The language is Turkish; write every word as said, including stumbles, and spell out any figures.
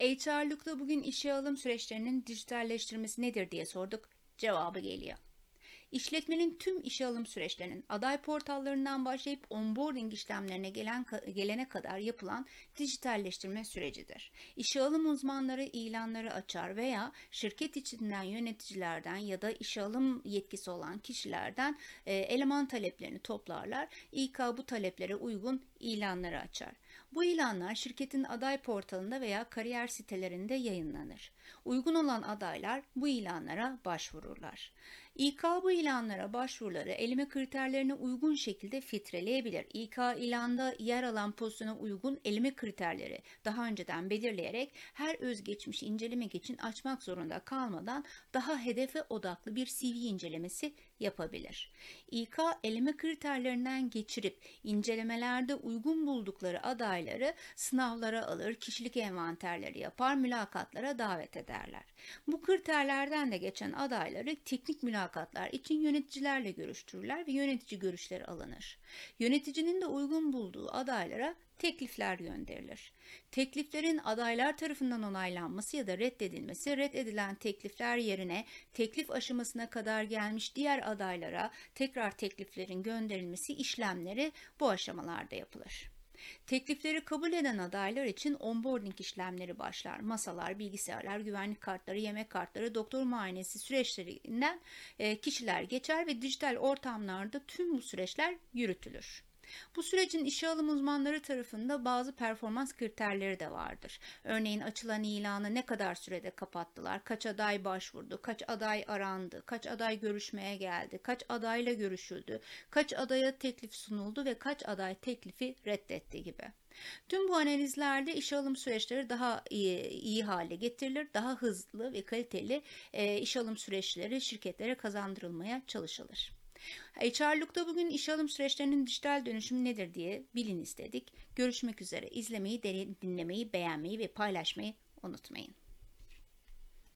H R'lukta bugün işe alım süreçlerinin dijitalleştirmesi nedir diye sorduk, cevabı geliyor. İşletmenin tüm işe alım süreçlerinin aday portallarından başlayıp onboarding işlemlerine gelen, gelene kadar yapılan dijitalleştirme sürecidir. İşe alım uzmanları ilanları açar veya şirket içinden yöneticilerden ya da işe alım yetkisi olan kişilerden eleman taleplerini toplarlar. İK bu taleplere uygun ilanları açar. Bu ilanlar şirketin aday portalında veya kariyer sitelerinde yayınlanır. Uygun olan adaylar bu ilanlara başvururlar. İK bu ilanlara başvuruları eleme kriterlerine uygun şekilde filtreleyebilir. İK ilanda yer alan pozisyona uygun eleme kriterleri daha önceden belirleyerek her özgeçmişi incelemek için açmak zorunda kalmadan daha hedefe odaklı bir C V incelemesi yapabilir. İK eleme kriterlerinden geçirip incelemelerde uygun buldukları adayları sınavlara alır, kişilik envanterleri yapar, mülakatlara davet ederler. Bu kriterlerden de geçen adayları teknik mülakatlar için yöneticilerle görüştürürler ve yönetici görüşleri alınır. Yöneticinin de uygun bulduğu adaylara teklifler gönderilir. Tekliflerin adaylar tarafından onaylanması ya da reddedilmesi, reddedilen teklifler yerine teklif aşamasına kadar gelmiş diğer adaylara tekrar tekliflerin gönderilmesi işlemleri bu aşamalarda yapılır. Teklifleri kabul eden adaylar için onboarding işlemleri başlar. Masalar, bilgisayarlar, güvenlik kartları, yemek kartları, doktor muayenesi süreçlerinden kişiler geçer ve dijital ortamlarda tüm bu süreçler yürütülür. Bu sürecin işe alım uzmanları tarafında bazı performans kriterleri de vardır. Örneğin açılan ilanı ne kadar sürede kapattılar, kaç aday başvurdu, kaç aday arandı, kaç aday görüşmeye geldi, kaç adayla görüşüldü, kaç adaya teklif sunuldu ve kaç aday teklifi reddetti gibi. Tüm bu analizlerde işe alım süreçleri daha iyi, iyi hale getirilir, daha hızlı ve kaliteli e, işe alım süreçleri şirketlere kazandırılmaya çalışılır. H R'lukta bugün işe alım süreçlerinin dijital dönüşümü nedir diye bilin istedik. Görüşmek üzere. İzlemeyi, dinlemeyi, beğenmeyi ve paylaşmayı unutmayın.